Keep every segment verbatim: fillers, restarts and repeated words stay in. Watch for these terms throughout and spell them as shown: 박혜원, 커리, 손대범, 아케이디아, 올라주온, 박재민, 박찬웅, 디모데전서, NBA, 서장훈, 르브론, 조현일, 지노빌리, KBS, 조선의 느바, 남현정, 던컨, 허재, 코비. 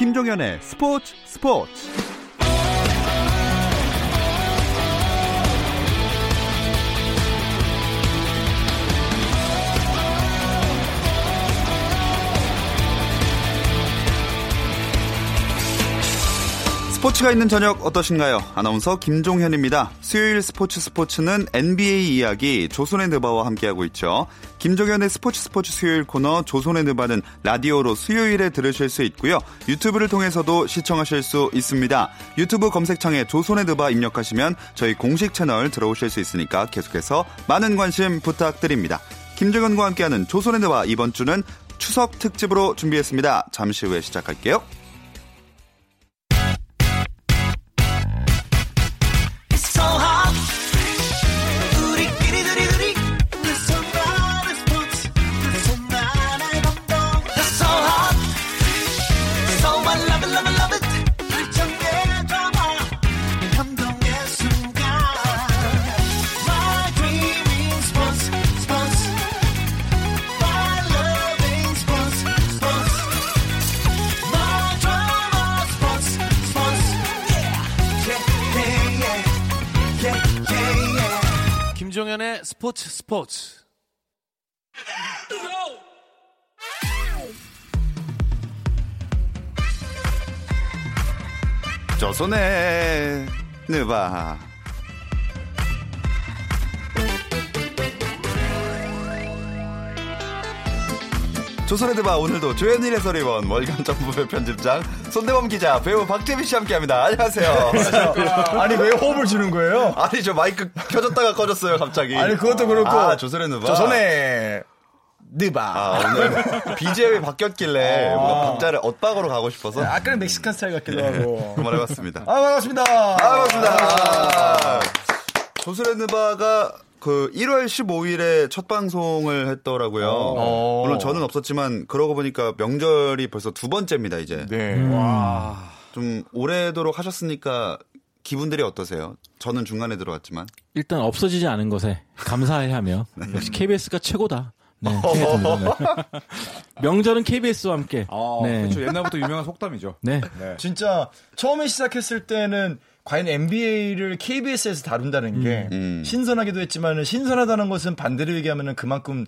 김종현의 스포츠 스포츠. 스포츠가 있는 저녁 어떠신가요? 아나운서 김종현입니다. 수요일 스포츠 스포츠는 엔비에이 이야기 조선의 느바와 함께하고 있죠. 김종현의 스포츠 스포츠 수요일 코너 조선의 느바는 라디오로 수요일에 들으실 수 있고요. 유튜브를 통해서도 시청하실 수 있습니다. 유튜브 검색창에 조선의 느바 입력하시면 저희 공식 채널 들어오실 수 있으니까 계속해서 많은 관심 부탁드립니다. 김종현과 함께하는 조선의 느바 이번 주는 추석 특집으로 준비했습니다. 잠시 후에 시작할게요. 김종현의 스포츠 스포츠. 조선의 느바. 조선의 느바 오늘도 조현일 해설위원, 월간 정부배 편집장, 손대범 기자, 배우 박재민 씨 함께합니다. 안녕하세요. 아니 왜 호흡을 주는 거예요? 아니 저 마이크 켜졌다가 꺼졌어요 갑자기. 아니 그것도 그렇고. 아, 조선의 느바. 조선의 느바. 아, 오늘 비지엠이 바뀌었길래 아. 박자를 엇박으로 가고 싶어서. 아까는 멕시칸 스타일 같기도 하고. 그 말 해봤습니다. 아 반갑습니다. 아 반갑습니다. 아, 조선의 느바가 그 일월 십오일에 첫 방송을 했더라고요. 어. 물론 저는 없었지만 그러고 보니까 명절이 벌써 두 번째입니다 이제. 네. 음. 와. 좀 오래도록 하셨으니까 기분들이 어떠세요? 저는 중간에 들어왔지만 일단 없어지지 않은 것에 감사해하며 네. 역시 케이비에스가 최고다. 네, 명절은 케이비에스와 함께. 아, 네. 그렇죠. 옛날부터 유명한 속담이죠. 네. 네. 진짜 처음에 시작했을 때는. 과연 엔비에이를 케이비에스에서 다룬다는 게 음, 음. 신선하기도 했지만 신선하다는 것은 반대로 얘기하면 그만큼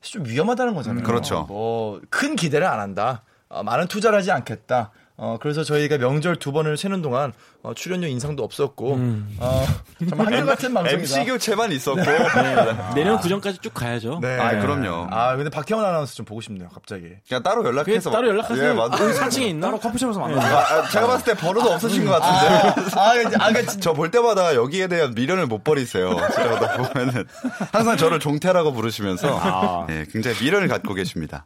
좀 위험하다는 거잖아요. 음, 그렇죠. 뭐 큰 기대를 안 한다. 어, 많은 투자를 하지 않겠다. 어, 그래서 저희가 명절 두 번을 세는 동안 어, 출연료 인상도 없었고 음. 어, 정말 한결같은 방송이다. 엠씨 교체만 있었고 네. 네. 내년 구전까지 쭉 가야죠. 네. 아 그럼요. 아 근데 박혜원 아나운서 좀 보고 싶네요. 갑자기. 그냥 따로 연락해서. 따로 연락하세요. 예, 아, 사칭이 있나? 따로 커피숍에서 만나요. 네. 아, 제가 봤을 때 번호도 아, 없으신 아, 것 같은데. 아, 아, 아, 아 저 볼 때마다 여기에 대한 미련을 못 버리세요. 제가 보면은 항상 저를 종태라고 부르시면서 아. 네, 굉장히 미련을 갖고 계십니다.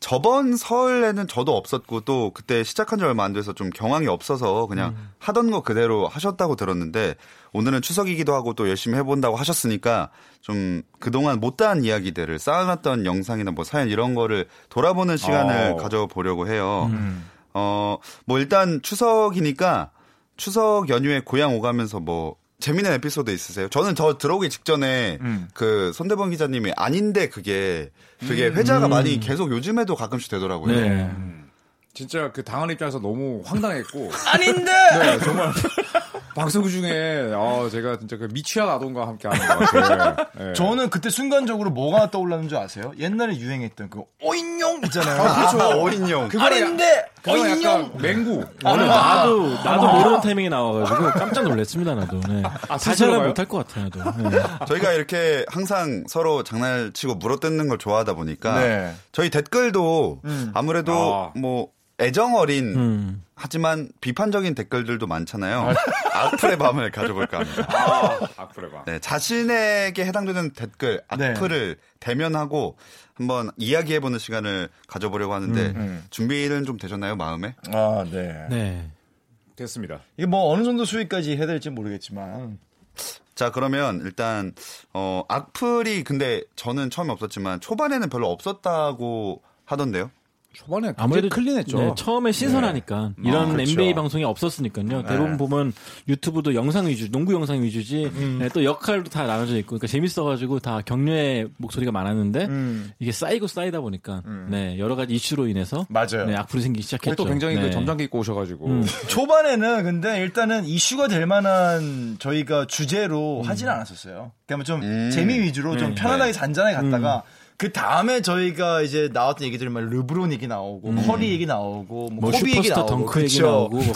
저번 설에는 저도 없었고 또 그때 시작한 지 얼마 안 돼서 좀 경황이 없어서 그냥 음. 하던 거 그대로 하셨다고 들었는데 오늘은 추석이기도 하고 또 열심히 해본다고 하셨으니까 좀 그동안 못다한 이야기들을 쌓아놨던 영상이나 뭐 사연 이런 거를 돌아보는 시간을 어. 가져보려고 해요. 음. 어, 뭐 일단 추석이니까 추석 연휴에 고향 오가면서 뭐 재미있는 에피소드 있으세요? 저는 저 들어오기 직전에 음. 그 손대범 기자님이 아닌데 그게 되게 회자가 음. 많이 계속 요즘에도 가끔씩 되더라고요. 네. 음. 진짜 그 당한 입장에서 너무 황당했고 아닌데! 네, 정말 방송 중에 아, 제가 진짜 그 미취한 아동과 함께하는 것 같아요. 네. 저는 그때 순간적으로 뭐가 떠올랐는 줄 아세요? 옛날에 유행했던 그 오인용 있잖아요. 아, 그렇죠. 아, 오인용. 아닌데! 어인형 맹구. 아, 나도 나도 아, 모르는 아, 타이밍에 나와가지고 깜짝 놀랐습니다 나도. 네. 아, 다시 하나 못할 것 같아요 나도. 네. 저희가 이렇게 항상 서로 장난치고 물어뜯는 걸 좋아하다 보니까 네. 저희 댓글도 음. 아무래도 아. 뭐 애정어린 음. 하지만 비판적인 댓글들도 많잖아요. 악플의 밤을 가져볼까 합니다. 아, 악플의 밤. 네, 자신에게 해당되는 댓글 악플을 네. 대면하고 한번 이야기해보는 시간을 가져보려고 하는데 음, 음. 준비는 좀 되셨나요 마음에? 아, 네. 네, 됐습니다. 이게 뭐 어느 정도 수위까지 해야 될지 모르겠지만. 자 그러면 일단 어, 악플이 근데 저는 처음에 없었지만 초반에는 별로 없었다고 하던데요. 초반에 아무래도 클린했죠. 네, 처음에 신선하니까 네. 이런 아, 그렇죠. 엔비에이 방송이 없었으니까요. 대부분 네. 보면 유튜브도 영상 위주, 농구 영상 위주지. 음. 네, 또 역할도 다 나눠져 있고, 그러니까 재밌어가지고 다 격려의 목소리가 많았는데 음. 이게 쌓이고 쌓이다 보니까 음. 네, 여러 가지 이슈로 인해서 맞아요. 네, 악플이 생기기 시작했죠. 또 굉장히 네. 그 점잖게 입고 오셔가지고 음. 초반에는 근데 일단은 이슈가 될 만한 저희가 주제로 음. 하진 않았었어요. 그러니까 좀 음. 재미 위주로 음. 좀 편안하게 네. 잔잔하게 갔다가. 음. 그 다음에 저희가 이제 나왔던 얘기들 막 르브론 얘기 나오고 음. 커리 얘기 나오고 뭐 코비 뭐 얘기 나오고 덩크 그쵸? 얘기 나오고 뭐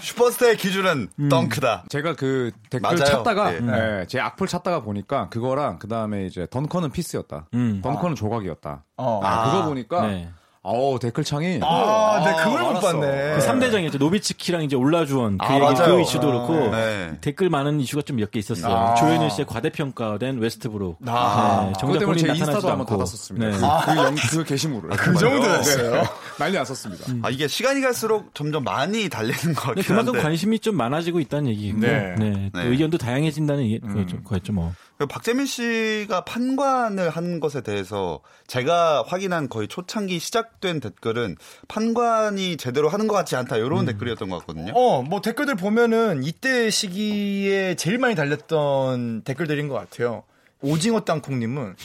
슈퍼스타의 기준은 음. 덩크다. 제가 그 댓글 맞아요. 찾다가 네. 네. 제 악플 찾다가 보니까 그거랑 그 다음에 이제 던컨은 피스였다. 음. 던컨은 아. 조각이었다. 어. 아, 그거 보니까. 네. 어 댓글창이. 아, 네, 그걸 아, 못 알았어. 봤네. 그 삼 대장이었죠. 노비츠키랑 이제 올라주온. 그, 아, 얘기, 그 이슈도 그렇고. 아, 네. 댓글 많은 이슈가 좀 몇 개 있었어요. 아. 조현일 씨의 과대평가된 웨스트브로. 아, 네, 정작 본인 나타나지도 인스타도 한번 닫았었습니다. 네. 아. 그, 영, 그 게시물을. 아, 그 정도였어요? 난리 났었습니다. 음. 아, 이게 시간이 갈수록 점점 많이 달리는 것 같긴 한데. 그만큼 관심이 좀 많아지고 있다는 얘기고. 네. 네. 네. 의견도 다양해진다는 음. 거였죠, 뭐. 박재민 씨가 판관을 한 것에 대해서 제가 확인한 거의 초창기 시작된 댓글은 판관이 제대로 하는 것 같지 않다 이런 음. 댓글이었던 것 같거든요. 어, 뭐 댓글들 보면은 이때 시기에 제일 많이 달렸던 댓글들인 것 같아요. 오징어 땅콩님은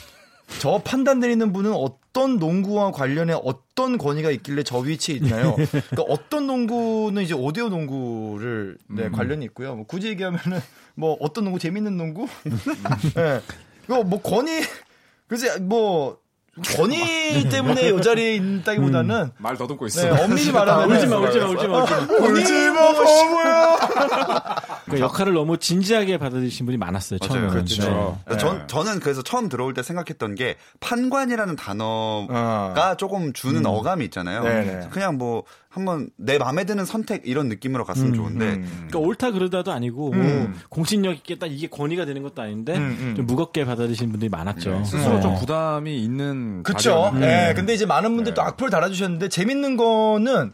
저 판단 내리는 분은 어떤 농구와 관련해 어떤 권위가 있길래 저 위치에 있나요? 그러니까 어떤 농구는 이제 오디오 농구를 네, 음. 관련이 있고요. 뭐 굳이 얘기하면은 뭐 어떤 농구 재밌는 농구? 예. 이거 뭐 권위 글쎄 뭐 권위 때문에 이 자리에 있다기보다는 음, 말 더듬고 있어. 네, 엄밀히 말하면 울지 마, 울지 마, 울지 마, 울지 마. 울지 마, 뭐야? 그 역할을 너무 진지하게 받아들이신 분이 많았어요. 처음에. 그렇죠. 네. 전 저는 그래서 처음 들어올 때 생각했던 게 판관이라는 단어가 어. 조금 주는 음. 어감이 있잖아요. 네네. 그냥 뭐 한번 내 마음에 드는 선택 이런 느낌으로 갔으면 음, 좋은데 음. 그러니까 옳다 그르다도 아니고 뭐 음. 공신력 있게 딱 이게 권위가 되는 것도 아닌데 음, 음. 좀 무겁게 받아들이신 분들이 많았죠. 네, 스스로 네. 좀 부담이 있는 그렇죠. 음. 네, 근데 이제 많은 분들이 네. 또 악플 달아주셨는데 재밌는 거는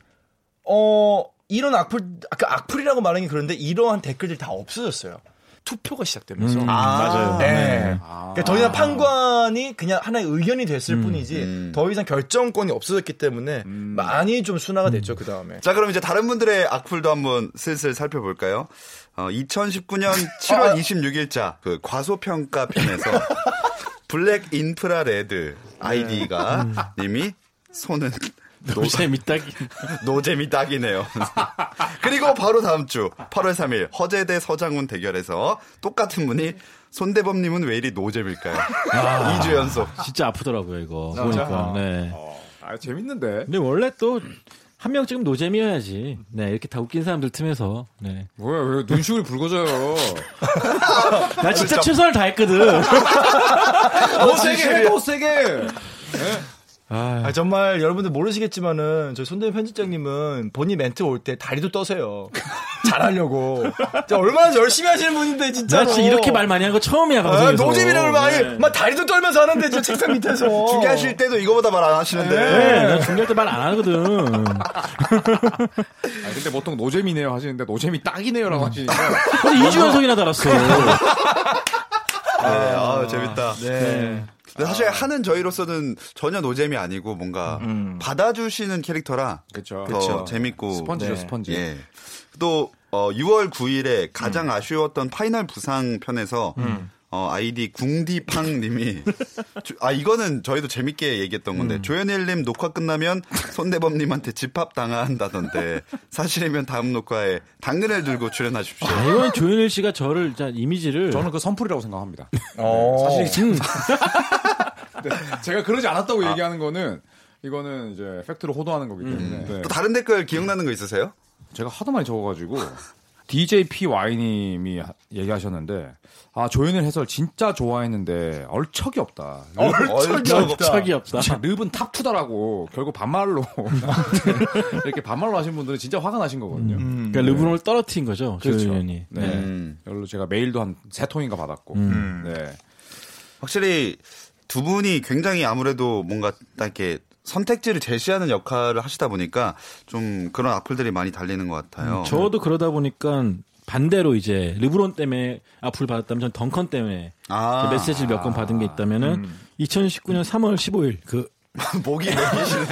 어 이런 악플 아까 악플이라고 말하는 게 그런데 이러한 댓글들 다 없어졌어요. 투표가 시작되면서 음, 아, 맞아요. 네. 네. 아, 그러니까 더 이상 판관이 그냥 하나의 의견이 됐을 음, 뿐이지 음. 더 이상 결정권이 없어졌기 때문에 음. 많이 좀 순화가 됐죠. 음. 그 다음에 자 그럼 이제 다른 분들의 악플도 한번 슬슬 살펴볼까요? 어, 이천십구 년 칠월 아, 이십육 일자 그 과소평가 편에서 블랙 인프라 레드 아이디가 음. 님이 손은 노잼이 딱이 노잼이 딱이네요. 그리고 바로 다음 주 팔월 삼 일 허재 대 서장훈 대결에서 똑같은 분이 손대범님은 왜 이리 노잼일까요? 아, 이 주 연속 진짜 아프더라고요 이거 아, 보니까. 네. 어, 아 재밌는데. 근데 원래 또 한 명쯤 노잼이어야지. 네 이렇게 다 웃긴 사람들 틈에서. 네. 뭐야 왜 눈시울이 붉어져요? 나 진짜 최선을 다했거든. 더 세게 더 세게. 네? 아유. 아 정말 여러분들 모르시겠지만은 저희 손대범 편집장님은 본인 멘트 올 때 다리도 떠세요. 잘하려고. 진짜 얼마나 열심히 하시는 분인데 진짜로. 나 진짜 이렇게 말 많이 한 거 처음이야 방송에서. 노잼이라고 많이 네. 막 다리도 떨면서 하는데 진짜 책상 밑에서. 중계하실 때도 이거보다 말 안 하시는데. 네, 나 중계할 때 말 안 하거든. 아 근데 보통 노잼이네요 하시는데 노잼이 딱이네요라고 하시니까. 근데 이 주 연속이나 달았어. 네, 아, 아 재밌다. 네. 네. 사실 아. 하는 저희로서는 전혀 노잼이 아니고 뭔가 음. 받아주시는 캐릭터라 그쵸. 더 그쵸. 재밌고 스펀지죠 네. 스펀지. 예. 또 어, 유월 구 일에 가장 음. 아쉬웠던 파이널 부상 편에서 음. 어, 아이디 궁디팡님이 아 이거는 저희도 재밌게 얘기했던 건데 음. 조현일님 녹화 끝나면 손대범님한테 집합 당한다던데 사실이면 다음 녹화에 당근을 들고 출연하십시오. 아, 이건 조현일 씨가 저를 자, 이미지를 저는 그 선풀이라고 생각합니다. 네, 사실 음. 제가 그러지 않았다고 아. 얘기하는 거는 이거는 이제 팩트로 호도하는 거기 때문에 음. 네. 또 다른 댓글 기억나는 거 있으세요? 제가 하도 많이 적어가지고. 디제이피와이님이 얘기하셨는데 아 조현일 해설 진짜 좋아했는데 얼척이 없다. 얼척이, 얼척이 없다. 없다. 르브는 탑투다라고 결국 반말로 이렇게 반말로 하신 분들은 진짜 화가 나신 거거든요. 음, 그러니까 네. 르브론을 떨어뜨린 거죠. 그렇죠. 조현일이. 네. 음. 별로 제가 메일도 한 세 통인가 받았고. 음. 네. 확실히 두 분이 굉장히 아무래도 뭔가 딱 이렇게. 선택지를 제시하는 역할을 하시다 보니까 좀 그런 악플들이 많이 달리는 것 같아요. 음, 저도 그러다 보니까 반대로 이제 르브론 때문에 악플 받았다면 전 던컨 때문에 아~ 그 메시지를 몇 건 받은 게 있다면은 음. 이천십구 년 삼월 십오 일 그 목이 내기시네.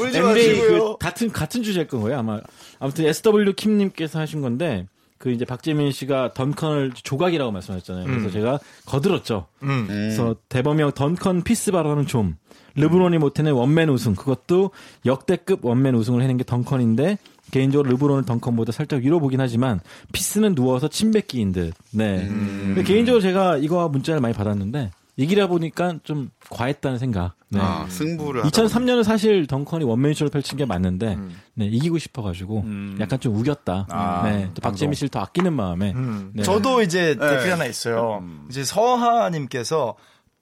울지 마시고요. 그 같은 같은 주제일 거예요 아마. 아무튼 에스 더블유 킴님께서 하신 건데 그 이제 박재민 씨가 던컨을 조각이라고 말씀하셨잖아요. 그래서 음. 제가 거들었죠. 음. 그래서 대범형 던컨 피스바로는 좀 르브론이 못해낸 원맨 우승, 그것도 역대급 원맨 우승을 해낸 게 던컨인데 개인적으로 르브론을 던컨보다 살짝 위로 보긴 하지만 피스는 누워서 침뱉기인 듯. 네. 음. 근데 개인적으로 제가 이거와 문자를 많이 받았는데. 이기라 보니까 좀 과했다는 생각. 네. 아, 승부를. 이천삼 년은 사실 덩컨이 원맨쇼를 펼친 게 맞는데, 음. 네, 이기고 싶어가지고, 음. 약간 좀 우겼다. 아, 네. 또 박재민 씨를 더 아끼는 마음에. 음. 네. 저도 이제 네. 댓글 하나 있어요. 음. 이제 서하님께서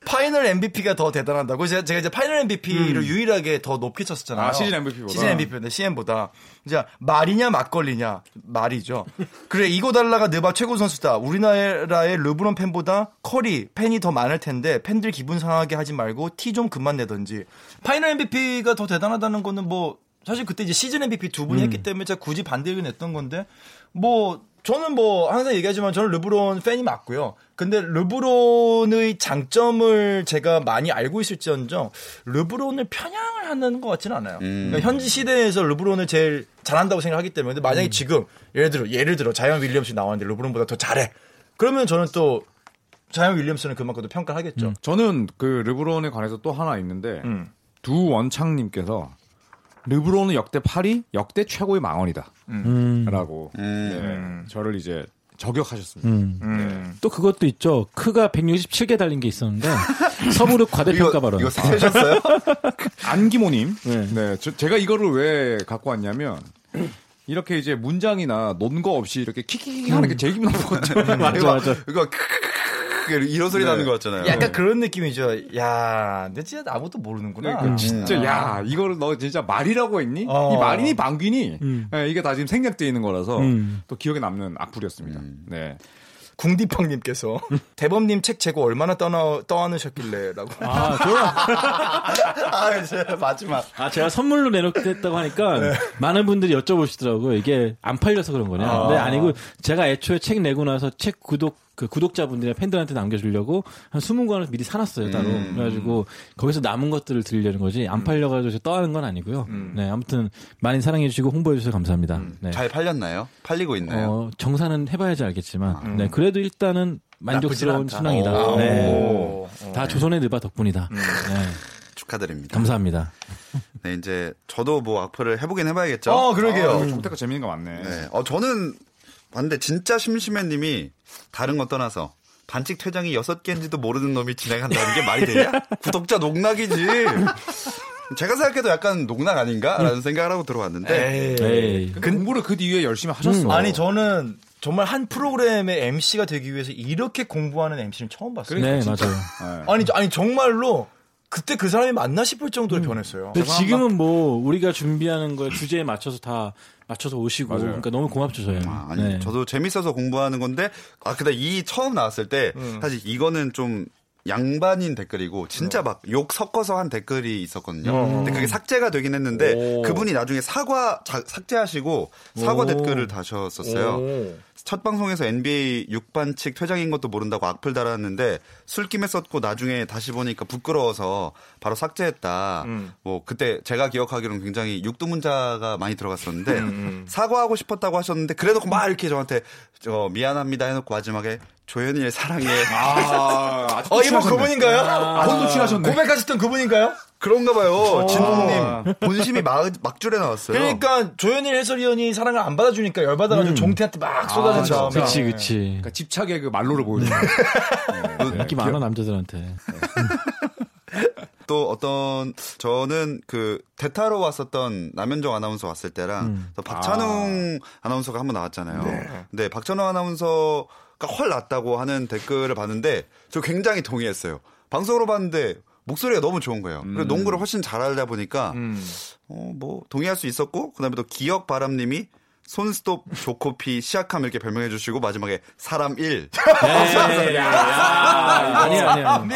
파이널 엠브이피가 더 대단하다고. 제가, 제가 이제 파이널 엠브이피를 음. 유일하게 더 높게 쳤었잖아요. 아, 시즌 엠브이피보다. 시즌 엠브이피보다, 씨엠보다. 이제 말이냐, 막걸리냐. 말이죠. 그래, 이고달라가 느바 최고 선수다. 우리나라의 르브론 팬보다 커리 팬이 더 많을 텐데, 팬들 기분 상하게 하지 말고, 티 좀 그만 내던지. 파이널 엠브이피가 더 대단하다는 거는 뭐, 사실 그때 이제 시즌 엠브이피 두 분이 음. 했기 때문에 제가 굳이 반대를 냈던 건데, 뭐, 저는 뭐 항상 얘기하지만 저는 르브론 팬이 맞고요. 근데 르브론의 장점을 제가 많이 알고 있을지언정 르브론을 편향을 하는 것 같지는 않아요. 음. 그러니까 현지 시대에서 르브론을 제일 잘한다고 생각하기 때문에. 근데 만약에 음. 지금 예를 들어 예를 들어 자이언 윌리엄스 나왔는데 르브론보다 더 잘해. 그러면 저는 또 자이언 윌리엄스는 그만큼 더 평가를 하겠죠. 음. 저는 그 르브론에 관해서 또 하나 있는데 음. 두 원창님께서. 르브론은 역대 팔 위, 역대 최고의 망언이다. 음. 라고 음. 네, 저를 이제 저격하셨습니다. 음. 네. 또 그것도 있죠. 크가 백육십칠 개 달린 게 있었는데 서부룩 과대평가 발언. 이거 사셨어요? 안기모님. 네, 네 저, 제가 이거를 왜 갖고 왔냐면 이렇게 이제 문장이나 논거 없이 이렇게 킥킥킥 하는 게 제일 기분 나쁘거든요. 맞아, 맞아. 이거 이런 소리 네. 나는 것 같잖아요. 약간 네. 그런 느낌이죠. 야, 너 진짜 아무것도 모르는구나. 그러니까 진짜 야, 이거를 너 진짜 말이라고 했니? 어. 이 말이니 방귀니? 음. 네, 이게 다 지금 생략되어 있는 거라서 음. 또 기억에 남는 악플이었습니다. 음. 네. 궁디팡님께서 대범님 책 재고 얼마나 떠나, 떠안으셨길래라고. 아, 저요? 아, 제가 마지막. 아, 제가 선물로 내놓겠다고 하니까 네. 많은 분들이 여쭤보시더라고요. 이게 안 팔려서 그런 거냐? 아. 근데 아니고 제가 애초에 책 내고 나서 책 구독 그 구독자분들이나 팬들한테 남겨주려고 한 이십 권을 미리 사놨어요 따로. 음. 그래가지고 거기서 남은 것들을 드리려는 거지 안 팔려가지고 떠하는 건 아니고요. 음. 네, 아무튼 많이 사랑해주시고 홍보해주셔서 감사합니다. 음. 네. 잘 팔렸나요? 팔리고 있나요? 어, 정산은 해봐야지 알겠지만 음. 네, 그래도 일단은 만족스러운 순항이다. 네. 다 조선의 느바 덕분이다. 음. 네. 축하드립니다. 감사합니다. 네, 이제 저도 뭐 악플을 해보긴 해봐야겠죠. 어, 그러게요. 종태가 아, 음. 재밌는 거 많네. 네. 어, 저는 봤는데 진짜 심심해님이 다른 거 떠나서 반칙 퇴장이 여섯 개인지도 모르는 놈이 진행한다는 게 말이 되냐? 구독자 농락이지. 제가 생각해도 약간 농락 아닌가라는 생각을 하고 들어왔는데. 에이. 에이. 근데 공부를 그 뒤에 열심히 하셨어. 음. 아니 저는 정말 한 프로그램의 엠씨가 되기 위해서 이렇게 공부하는 엠씨는 처음 봤어요. 네, 맞아요. 아니, 아니 정말로. 그때 그 사람이 맞나 싶을 정도로 음. 변했어요. 근데 지금은 뭐 우리가 준비하는 거에 주제에 맞춰서 다 맞춰서 오시고 맞아요. 그러니까 너무 고맙죠 저희. 아, 아니 네. 저도 재밌어서 공부하는 건데 아 근데 이 처음 나왔을 때 음. 사실 이거는 좀 양반인 댓글이고 진짜 어. 막 욕 섞어서 한 댓글이 있었거든요. 어. 근데 그게 삭제가 되긴 했는데 오. 그분이 나중에 사과 자, 삭제하시고 사과 오. 댓글을 다셨었어요. 오. 첫 방송에서 엔비에이 육 반칙 퇴장인 것도 모른다고 악플 달았는데 술김에 썼고 나중에 다시 보니까 부끄러워서 바로 삭제했다. 음. 뭐 그때 제가 기억하기로는 굉장히 육두문자가 많이 들어갔었는데 음. 사과하고 싶었다고 하셨는데 그래놓고 막 이렇게 저한테 저 미안합니다 해놓고 마지막에 조현일 사랑해. 아, 어, 이분 그분인가요? 아직도 친하셨네. 고백하셨던 그분인가요? 그런가 봐요. 진동님 본심이 막, 막줄에 나왔어요. 그러니까 조현일 해설위원이 사랑을 안 받아주니까 열받아가지고 음. 종태한테 막 쏟아진 다음에. 아, 그치 그치. 네. 그러니까 집착의 그 말로를 보여주는. 인기 많아 남자들한테. 또 어떤 저는 그 대타로 왔었던 남현정 아나운서 왔을 때랑 음. 또 박찬웅 아. 아나운서가 한번 나왔잖아요. 네. 근데 박찬웅 아나운서가 훨 낫다고 하는 댓글을 봤는데 저 굉장히 동의했어요. 방송으로 봤는데. 목소리가 너무 좋은 거예요. 음. 그리고 농구를 훨씬 잘하다 보니까 음. 어, 뭐 동의할 수 있었고 그다음에 또 기억바람님이 손스톱 조코피 시약함 이렇게 별명해 주시고 마지막에 사람 일. 에이, 야, 야, 아니야 아니야.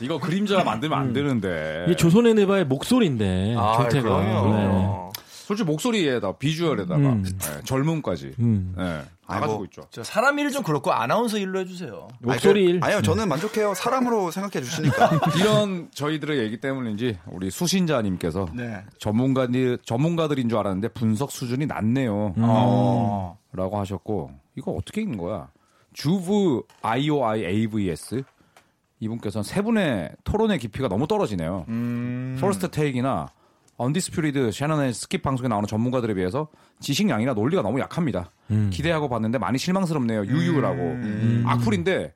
이거 그림자 만들면 안 되는데. 이 조선의 네바의 목소리인데. 아, 그럼요. 네. 솔직히 목소리에다 비주얼에다가 음. 네, 젊음까지 음. 네, 다 가지고 뭐, 있죠. 사람 일 좀 그렇고 아나운서 일로 해주세요. 목소리 일. 아니요, 저는 만족해요. 사람으로 생각해 주시니까. 이런 저희들의 얘기 때문인지 우리 수신자님께서 네. 전문가들, 전문가들인 줄 알았는데 분석 수준이 낮네요. 음. 어, 라고 하셨고 이거 어떻게 읽는 거야? 주브 아이오아이 에이브이에스 이분께서는 세 분의 토론의 깊이가 너무 떨어지네요. 음. 퍼스트 테이크나 언디스퓨리드 샤넌의 스킵 방송에 나오는 전문가들에 비해서 지식량이나 논리가 너무 약합니다. 음. 기대하고 봤는데 많이 실망스럽네요. 유유라고. 음. 악플인데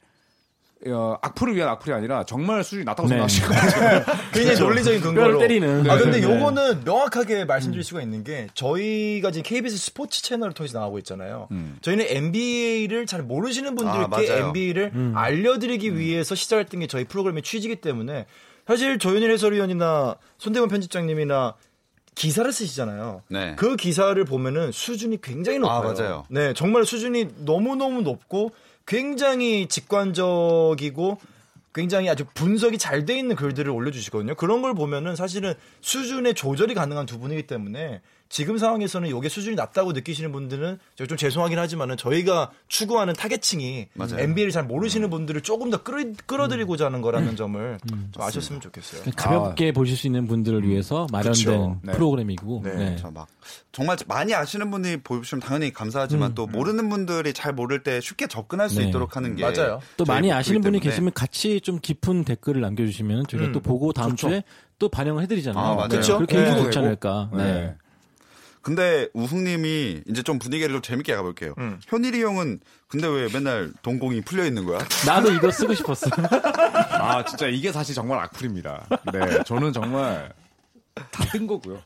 어, 악플을 위한 악플이 아니라 정말 수준이 낮다고 네. 생각하실 거예요. 굉장히 논리적인 근거로 때리는. 네. 아 근데 요거는 명확하게 말씀드릴 음. 수가 있는 게 저희가 지금 케이비에스 스포츠 채널을 통해서 나가고 있잖아요. 음. 저희는 엔비에이를 잘 모르시는 분들께 아, 엔비에이를 음. 알려드리기 음. 위해서 시작했던 게 저희 프로그램의 취지이기 때문에 사실 조현일 해설위원이나 손대문 편집장님이나 기사를 쓰시잖아요. 네. 그 기사를 보면은 수준이 굉장히 높아요. 아, 맞아요. 네, 정말 수준이 너무너무 높고 굉장히 직관적이고 굉장히 아주 분석이 잘 돼 있는 글들을 올려주시거든요. 그런 걸 보면은 사실은 수준의 조절이 가능한 두 분이기 때문에 지금 상황에서는 이게 수준이 낮다고 느끼시는 분들은 좀 죄송하긴 하지만은 저희가 추구하는 타겟층이 맞아요. 엔비에이를 잘 모르시는 음. 분들을 조금 더 끌어, 끌어들이고자 하는 거라는 음. 점을 음. 좀 아셨으면 좋겠어요. 가볍게 아. 보실 수 있는 분들을 음. 위해서 마련된 네. 프로그램이고 네. 네. 저 막 정말 많이 아시는 분이 보시면 당연히 감사하지만 음. 또 모르는 분들이 잘 모를 때 쉽게 접근할 수 네. 있도록 하는 게 맞아요. 또 많이 아시는 분이 계시면 같이 좀 깊은 댓글을 남겨주시면 저희가 음. 또 보고 다음 좋죠. 주에 또 반영을 해드리잖아요. 아, 맞아요. 그렇죠? 그렇게 해도 네. 좋지 않을까. 네. 네. 근데 우흥님이 이제 좀 분위기를 좀 재밌게 가볼게요. 음. 현일이 형은 근데 왜 맨날 동공이 풀려 있는 거야? 나도 이거 쓰고 싶었어. 아 진짜 이게 사실 정말 악플입니다. 네, 저는 정말 다 뜬 거고요.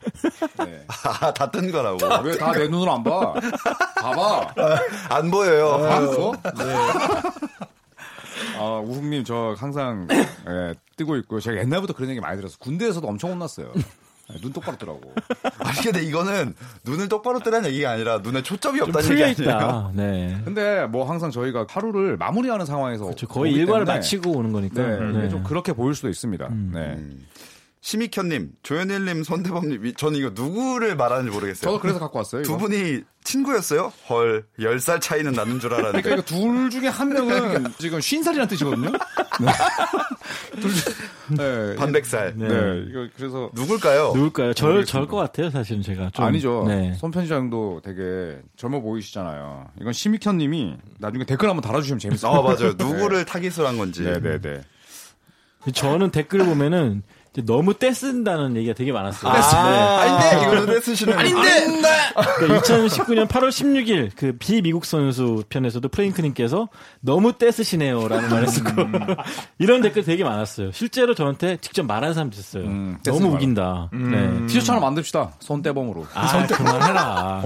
네. 아, 다 뜬 거라고. 왜 다 내 눈으로 안 봐? 봐봐. 아, 안 보여요. 아, 안 써? 네. 아, 우흥님 저 항상 예, 뜨고 있고요. 제가 옛날부터 그런 얘기 많이 들었어요. 군대에서도 엄청 혼났어요. 눈 똑바로 뜨라고. 아니 근데 이거는 눈을 똑바로 뜨라는 얘기가 아니라 눈에 초점이 없다는 얘기 아니에요. 네. 근데 뭐 항상 저희가 하루를 마무리하는 상황에서 그렇죠. 거의 일과를 마치고 오는 거니까 네. 네. 좀 그렇게 보일 수도 있습니다. 음. 네. 음. 심익현님, 조현일님, 손대범님, 저는 이거 누구를 말하는지 모르겠어요. 저도 그래서 갖고 왔어요. 이거. 두 분이 친구였어요? 헐, 열 살 차이는 나는 줄 알았는데. 그러니까 이거 둘 중에 한 명은 지금 쉰 살이란 뜻이거든요? 네. 둘 중... 네. 반백살. 네. 네. 이거 그래서. 누굴까요? 누굴까요? 절, 절 것 같아요, 사실은 제가. 좀. 아니죠. 네. 손편지장도 되게 젊어 보이시잖아요. 이건 심익현님이 나중에 댓글 한번 달아주시면 재밌어요. 아, 맞아요. 누구를 네. 타깃으로 한 건지. 네네네. 저는 댓글 보면은 너무 떼쓴다는 얘기가 되게 많았어요. 아, 네. 아닌데 이거는 떼쓰시는 아닌데. 그러니까 이천십구 년 팔월 십육일 그 비미국 선수 편에서도 프랭크님께서 너무 떼쓰시네요라는 말을 했었고 이런 댓글 되게 많았어요. 실제로 저한테 직접 말하는 사람도 있었어요. 음, 너무 웃긴다. 음. 네. 티셔츠 하나 만듭시다. 손대범으로. 아, 손대범. 그만해라.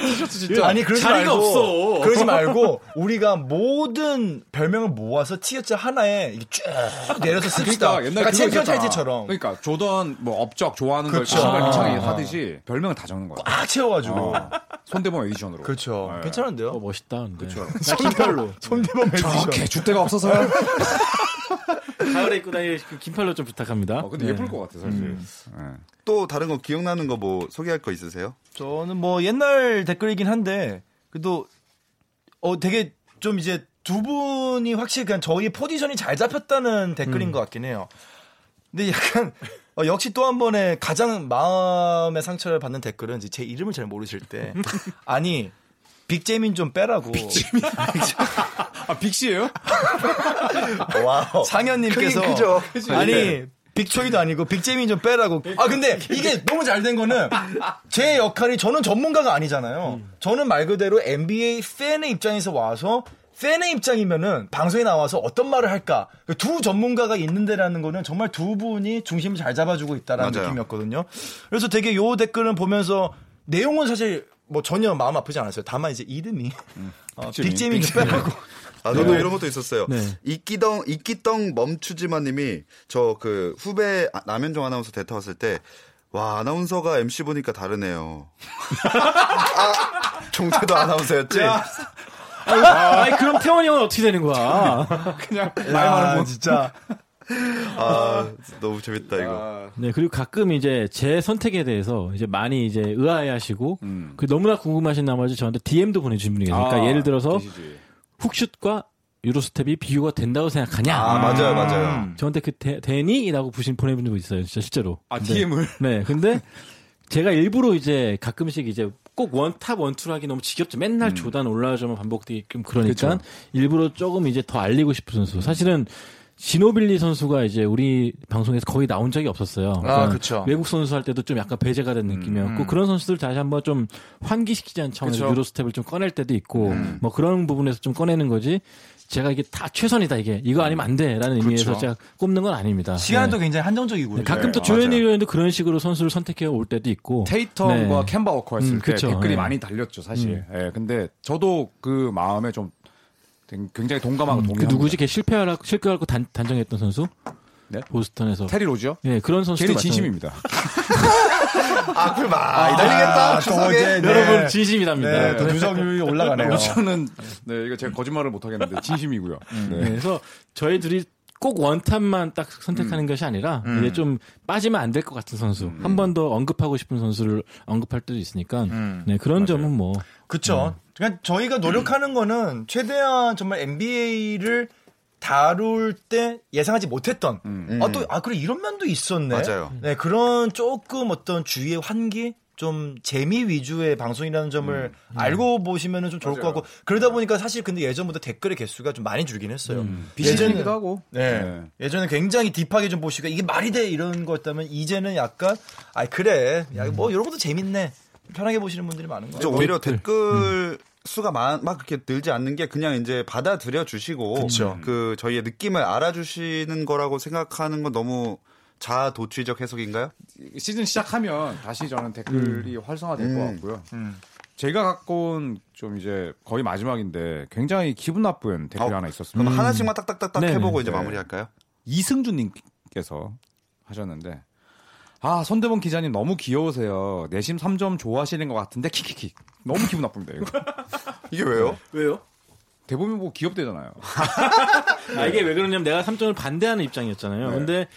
티셔츠 진짜. 아니 그러지 자리가 말고. 없어. 그러지 말고 우리가 모든 별명을 모아서 티셔츠 하나에 이게 쭉. 내려서 씁시다. 그러니까 옛날 챔피언 타이즈처럼. 그러니까 조던 뭐 업적 좋아하는 그렇죠. 걸 신발기창에 사듯이 별명을 다 적는 거야. 꽉 채워가지고 어. 손대범 에디션으로. 그렇죠. 네. 괜찮은데요? 어, 멋있다. 근데. 그렇죠. 긴팔로. 손대범 에디션. 저렇게 줏대가 없어서요. 가을에 입고 다니는 긴팔로 좀 부탁합니다. 어, 근데 네. 예쁠 것 같아 사실. 음. 네. 또 다른 거 기억나는 거 뭐 소개할 거 있으세요? 저는 뭐 옛날 댓글이긴 한데 그래도 어 되게 좀 이제. 두 분이 확실히 그냥 저희 포지션이 잘 잡혔다는 댓글인 음. 것 같긴 해요. 근데 약간 어, 역시 또 한 번의 가장 마음의 상처를 받는 댓글은 제 이름을 잘 모르실 때 아니 빅재민 좀 빼라고. 빅재민? 아 빅씨예요? 와우. 상현님께서 크죠. 아니 빅초이도 아니고 빅재민 좀 빼라고. 아 근데 이게 너무 잘 된 거는 제 역할이 저는 전문가가 아니잖아요. 저는 말 그대로 엔비에이 팬의 입장에서 와서 팬의 입장이면은 방송에 나와서 어떤 말을 할까? 두 전문가가 있는데라는 거는 정말 두 분이 중심을 잘 잡아주고 있다라는 맞아요. 느낌이었거든요. 그래서 되게 요 댓글은 보면서 내용은 사실 뭐 전혀 마음 아프지 않았어요. 다만 이제 이름이 음, 어, 빅재민 좀 빼라고. 아, 저도 네. 이런 것도 있었어요. 네. 이끼덩, 이끼덩 멈추지마 님이 저 그 후배 남현종 아나운서 데이터 왔을 때 와, 아나운서가 엠씨 보니까 다르네요. 아, 종태도 아나운서였지? 아니, 그럼 태원이 형은 어떻게 되는 거야? 그냥 말만 하면 진짜. 아, 너무 재밌다, 이거. 네, 그리고 가끔 이제 제 선택에 대해서 이제 많이 이제 의아해 하시고, 음. 그 너무나 궁금하신 나머지 저한테 디엠도 보내주신 분이 계세요. 그러니까 아, 예를 들어서 계시지. 훅슛과 유로스텝이 비교가 된다고 생각하냐? 아, 맞아요, 맞아요. 저한테 그 되, 되니? 라고 보내본 적이 있어요, 진짜 실제로. 아, 근데, 디엠을? 네, 근데 제가 일부러 이제 가끔씩 이제 꼭 원탑 원투를 하기 너무 지겹죠. 맨날 음. 조단 올라가면 반복되기 좀 그러니까 그쵸. 일부러 조금 이제 더 알리고 싶은 선수. 사실은 지노빌리 선수가 이제 우리 방송에서 거의 나온 적이 없었어요. 그러니까 아, 그렇죠. 외국 선수 할 때도 좀 약간 배제가 된 느낌이었고 음. 그런 선수들 다시 한번 좀 환기시키자는 차원에서 유로스텝을 좀 꺼낼 때도 있고 음. 뭐 그런 부분에서 좀 꺼내는 거지. 제가 이게 다 최선이다 이게 이거 아니면 안 돼라는 그렇죠. 의미에서 제가 꼽는 건 아닙니다. 시간도 네. 굉장히 한정적이고요. 네, 가끔 또 네. 조현일 의원도 그런 식으로 선수를 선택해 올 때도 있고. 테이텀과 네. 캔바 워커 했을 음, 때 그쵸. 댓글이 네. 많이 달렸죠 사실. 예, 음. 네, 근데 저도 그 마음에 좀 굉장히 동감하고 음, 동의합니다. 그 누구지? 걔 실패하고 실패하고 단, 단정했던 선수? 네? 보스턴에서 테리 로즈요? 네, 그런 선수도 걔는 진심입니다. 아, 그 마, 이달리겠다. 추석에 여러분 진심이랍니다. 네, 또 누적률이 올라가네요. 저는 네, 이거 제가 거짓말을 못 하겠는데 진심이고요. 음. 네. 네, 그래서 저희 둘이 꼭 원탑만 딱 선택하는 음. 것이 아니라 음. 이제 좀 빠지면 안 될 것 같은 선수, 음. 한 번 더 언급하고 싶은 선수를 언급할 때도 있으니까 음. 네, 그런 맞아요. 점은 뭐 그렇죠. 음. 그러니까 저희가 노력하는 음. 거는 최대한 정말 엔비에이를 다룰 때 예상하지 못했던 음. 아, 또, 아 그래 이런 면도 있었네. 맞아요. 네, 그런 조금 어떤 주위의 환기, 좀 재미 위주의 방송이라는 점을 음. 알고 보시면은 좀 좋을 맞아요. 것 같고 그러다 보니까 사실 근데 예전보다 댓글의 개수가 좀 많이 줄긴 했어요. 음. 예전이기도 하고. 네. 네. 예전에 굉장히 딥하게 좀 보시고 이게 말이 돼 이런 거였다면 이제는 약간 아 그래 야, 뭐 이런 것도 재밌네. 편하게 보시는 분들이 많은 거죠. 오히려 댓글 음. 수가 막, 막 그렇게 늘지 않는 게 그냥 이제 받아들여 주시고 그쵸. 그 저희의 느낌을 알아주시는 거라고 생각하는 건 너무 자아도취적 해석인가요? 시즌 시작하면 다시 저는 댓글이 음. 활성화될 음. 것 같고요. 음. 제가 갖고 온 좀 이제 거의 마지막인데 굉장히 기분 나쁜 댓글 어, 하나 있었습니다. 그럼 하나씩만 딱딱딱딱 음. 해보고 네네. 이제 마무리할까요? 이승준님께서 하셨는데. 아, 손대범 기자님 너무 귀여우세요. 내심 삼 점 좋아하시는 것 같은데 킥킥킥. 너무 기분 나쁩니다. 이거. 이게 왜요? 네. 왜요? 대범이 보고 귀엽대잖아요. 네. 아, 이게 왜 그러냐면 내가 삼 점을 반대하는 입장이었잖아요. 네. 근데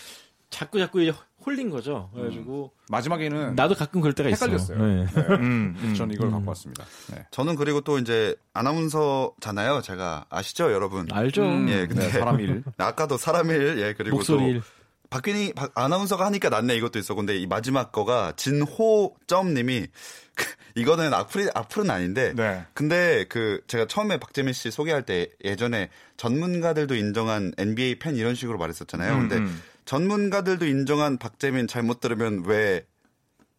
자꾸 자꾸 이제 홀린 거죠. 그래가지고 음. 마지막에는 나도 가끔 그럴 때가 헷갈렸어요. 있어요. 네. 네. 음. 저는 이걸 음. 갖고 왔습니다. 네. 저는 그리고 또 이제 아나운서잖아요. 제가 아시죠, 여러분? 알죠. 음. 예, 근데 네, 사람일. 아까도 사람일. 예, 그리고 목소리일. 또 박균이 아나운서가 하니까 낫네 이것도 있어. 근데 이 마지막 거가 진호점님이 이거는 악플이 악플은 아닌데. 네. 근데 그 제가 처음에 박재민 씨 소개할 때 예전에 전문가들도 인정한 엔비에이 팬 이런 식으로 말했었잖아요. 근데 음. 전문가들도 인정한 박재민 잘못 들으면 왜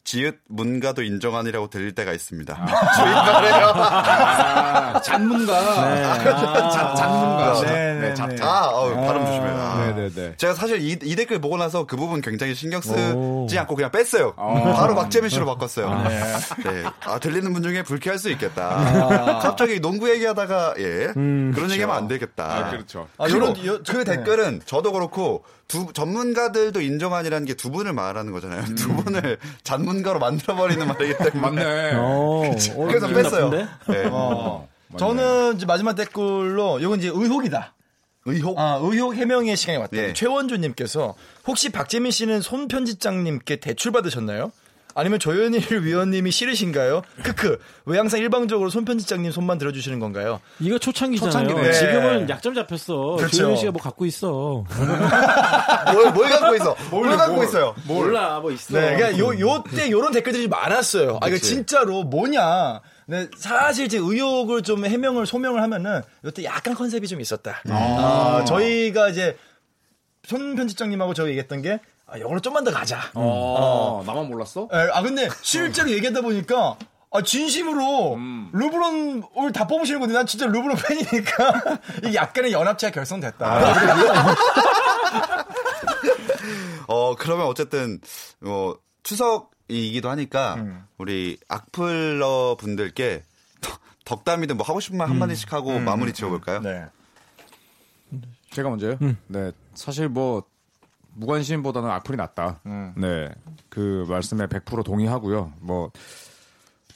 지읒 문가도 인정하니라고 들릴 때가 있습니다. 주인가래요. 아. 아, 잔문가. 네. 아. 잔, 잔문가. 네, 네, 잡. 아, 어, 아. 발음 조심해라. 아. 네, 네, 네. 제가 사실 이, 이 댓글 보고 나서 그 부분 굉장히 신경 쓰지 오. 않고 그냥 뺐어요. 아. 바로 박재민 씨로 바꿨어요. 아, 네. 네. 아, 들리는 분 중에 불쾌할 수 있겠다. 아. 갑자기 농구 얘기하다가 예 음, 그런 그렇죠. 얘기하면 안 되겠다. 아, 그렇죠. 아, 이런 그 댓글은 네. 저도 그렇고. 두 전문가들도 인정하니라는 게 두 분을 말하는 거잖아요. 음. 두 분을 전문가로 만들어버리는 말이기 때문에. 맞네. 오, 그렇죠. 그래서 뺐어요. 네. 어. 저는 이제 마지막 댓글로 이건 이제 의혹이다. 의혹? 아, 의혹 해명의 시간이 왔다. 예. 최원주님께서 혹시 박재민 씨는 손 편집장님께 대출 받으셨나요? 아니면 조현일 위원님이 싫으신가요? 크크. 왜 항상 일방적으로 손편집장님 손만 들어주시는 건가요? 이거 초창기잖아요. 초창기네. 지금은 약점 잡혔어. 그렇죠. 조현일 씨가 뭐 갖고 있어. 뭘, 뭘 갖고 있어? 뭘, 뭘 갖고 뭘, 있어요? 뭘. 몰라, 뭐 있어. 네, 그러니까 요, 요 때 요런 댓글들이 많았어요. 아, 이거 진짜로 뭐냐. 네, 사실 제 의혹을 좀 해명을, 소명을 하면은 요때 약간 컨셉이 좀 있었다. 아. 아, 저희가 이제 손편집장님하고 저희 얘기했던 게 아, 이걸로 좀만 더 가자. 어, 어. 나만 몰랐어? 에, 아, 근데 실제로 얘기하다 보니까, 아, 진심으로, 음. 르브론을 다 뽑으시는 건데, 난 진짜 르브론 팬이니까, 이게 약간의 연합체가 결성됐다. 아. 어, 그러면 어쨌든, 뭐, 추석이기도 하니까, 음. 우리 악플러 분들께, 덕담이든 뭐 하고 싶은 말 한마디씩 하고 음. 마무리 지어볼까요? 네. 제가 먼저요? 음. 네. 사실 뭐, 무관심보다는 악플이 낫다. 음. 네, 그 말씀에 백 퍼센트 동의하고요. 뭐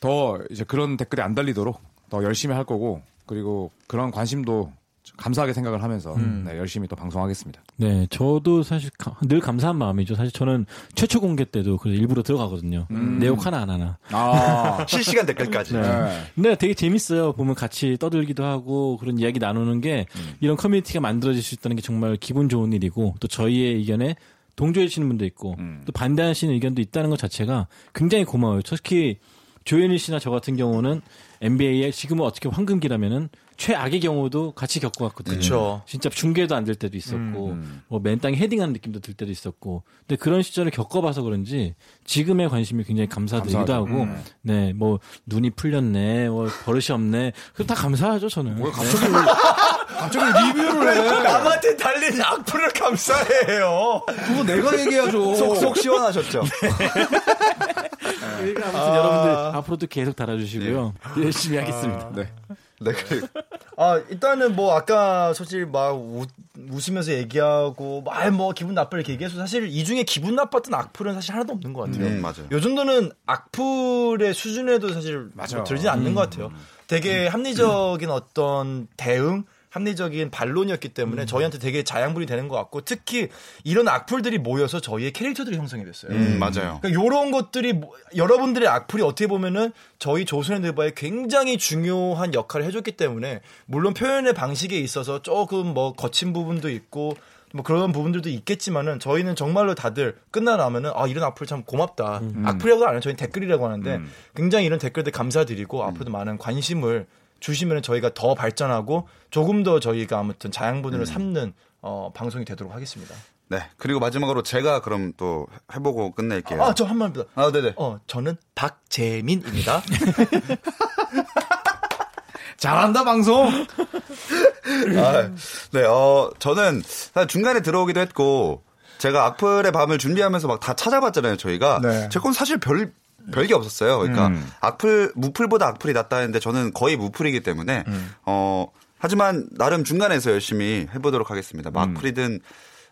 더 이제 그런 댓글이 안 달리도록 더 열심히 할 거고, 그리고 그런 관심도 감사하게 생각을 하면서 음. 네, 열심히 또 방송하겠습니다. 네, 저도 사실 가, 늘 감사한 마음이죠. 사실 저는 최초 공개 때도 그래서 일부러 들어가거든요. 음. 내 욕 하나 안 하나. 아, 실시간 댓글까지. 네. 네. 근데 되게 재밌어요. 보면 같이 떠들기도 하고 그런 이야기 나누는 게 음. 이런 커뮤니티가 만들어질 수 있다는 게 정말 기분 좋은 일이고 또 저희의 의견에 동조해주시는 분도 있고 음. 또 반대하시는 의견도 있다는 것 자체가 굉장히 고마워요. 특히 조현일 씨나 저 같은 경우는 엔비에이의 지금은 어떻게 황금기라면은 최악의 경우도 같이 겪어왔거든요. 그쵸. 진짜 중계도 안 될 때도 있었고 음. 뭐 맨 땅에 헤딩하는 느낌도 들 때도 있었고 근데 그런 시절을 겪어봐서 그런지 지금의 관심이 굉장히 감사드리기도 감사하죠. 하고 음. 네, 뭐 눈이 풀렸네 뭐 버릇이 없네 그럼 다 감사하죠 저는. 뭐, 갑자기, 네. 갑자기 리뷰를 해. 남한테 달린 악플을 감사해요. 그거 내가 얘기하죠. 속속 시원하셨죠. 네. 그러니까 아무튼 아... 여러분들 앞으로도 계속 달아주시고요. 네. 열심히 하겠습니다. 아... 네. 네, 그래. 아, 일단은 뭐, 아까 솔직히 막 우, 웃으면서 얘기하고, 막 뭐 기분 나쁘게 얘기해서 사실 이 중에 기분 나빴던 악플은 사실 하나도 없는 것 같아요. 음, 맞아요. 요 정도는 악플의 수준에도 사실 맞아. 뭐 들지 않는 음, 것 같아요. 되게 음, 합리적인 음. 어떤 대응? 합리적인 반론이었기 때문에 음. 저희한테 되게 자양분이 되는 것 같고 특히 이런 악플들이 모여서 저희의 캐릭터들이 형성이 됐어요. 음, 맞아요. 그러니까 이런 것들이 뭐, 여러분들의 악플이 어떻게 보면은 저희 조선의 네바에 굉장히 중요한 역할을 해줬기 때문에 물론 표현의 방식에 있어서 조금 뭐 거친 부분도 있고 뭐 그런 부분들도 있겠지만은 저희는 정말로 다들 끝나나면은 아 이런 악플 참 고맙다. 음. 악플이라고 안 해요. 저희는 댓글이라고 하는데 음. 굉장히 이런 댓글들 감사드리고 음. 앞으로도 많은 관심을 주시면 저희가 더 발전하고 조금 더 저희가 아무튼 자양분으로 음. 삼는 어, 방송이 되도록 하겠습니다. 네. 그리고 마지막으로 제가 그럼 또 해보고 끝낼게요. 아, 저 한 마디 더. 아, 네네. 어, 저는 박재민입니다. 잘한다 방송. 아, 네. 어, 저는 사실 중간에 들어오기도 했고 제가 악플의 밤을 준비하면서 막 다 찾아봤잖아요. 저희가 네. 제 건 사실 별 별게 없었어요. 그러니까 음. 악플 무플보다 악플이 낫다 했는데 저는 거의 무플이기 때문에 음. 어 하지만 나름 중간에서 열심히 해보도록 하겠습니다. 음. 악플이든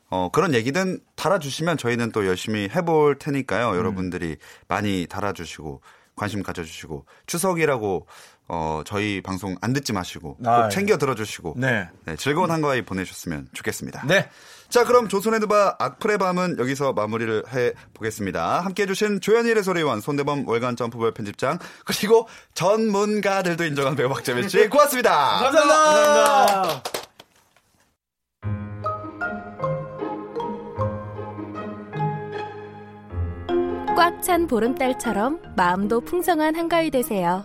어 그런 얘기든 달아주시면 저희는 또 열심히 해볼 테니까요. 음. 여러분들이 많이 달아주시고 관심 가져주시고 추석이라고 어 저희 방송 안 듣지 마시고 아, 꼭 챙겨 들어주시고 네. 네, 즐거운 한가위 보내셨으면 좋겠습니다. 네. 자 그럼 조선의 드바 악플의 밤은 여기서 마무리를 해보겠습니다. 함께해 주신 조현일의 소리원, 손대범 월간 점프볼 편집장, 그리고 전문가들도 인정한 배우 박재민 씨 고맙습니다. 감사합니다. 감사합니다. 꽉 찬 보름달처럼 마음도 풍성한 한가위 되세요.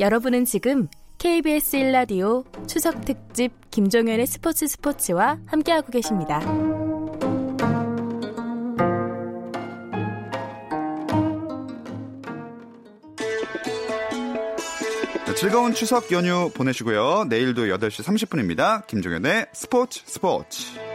여러분은 지금 케이비에스 일 라디오 추석특집 김종현의 스포츠 스포츠와 함께하고 계십니다. 즐거운 추석 연휴 보내시고요. 내일도 여덟 시 삼십 분입니다. 김종현의 스포츠 스포츠.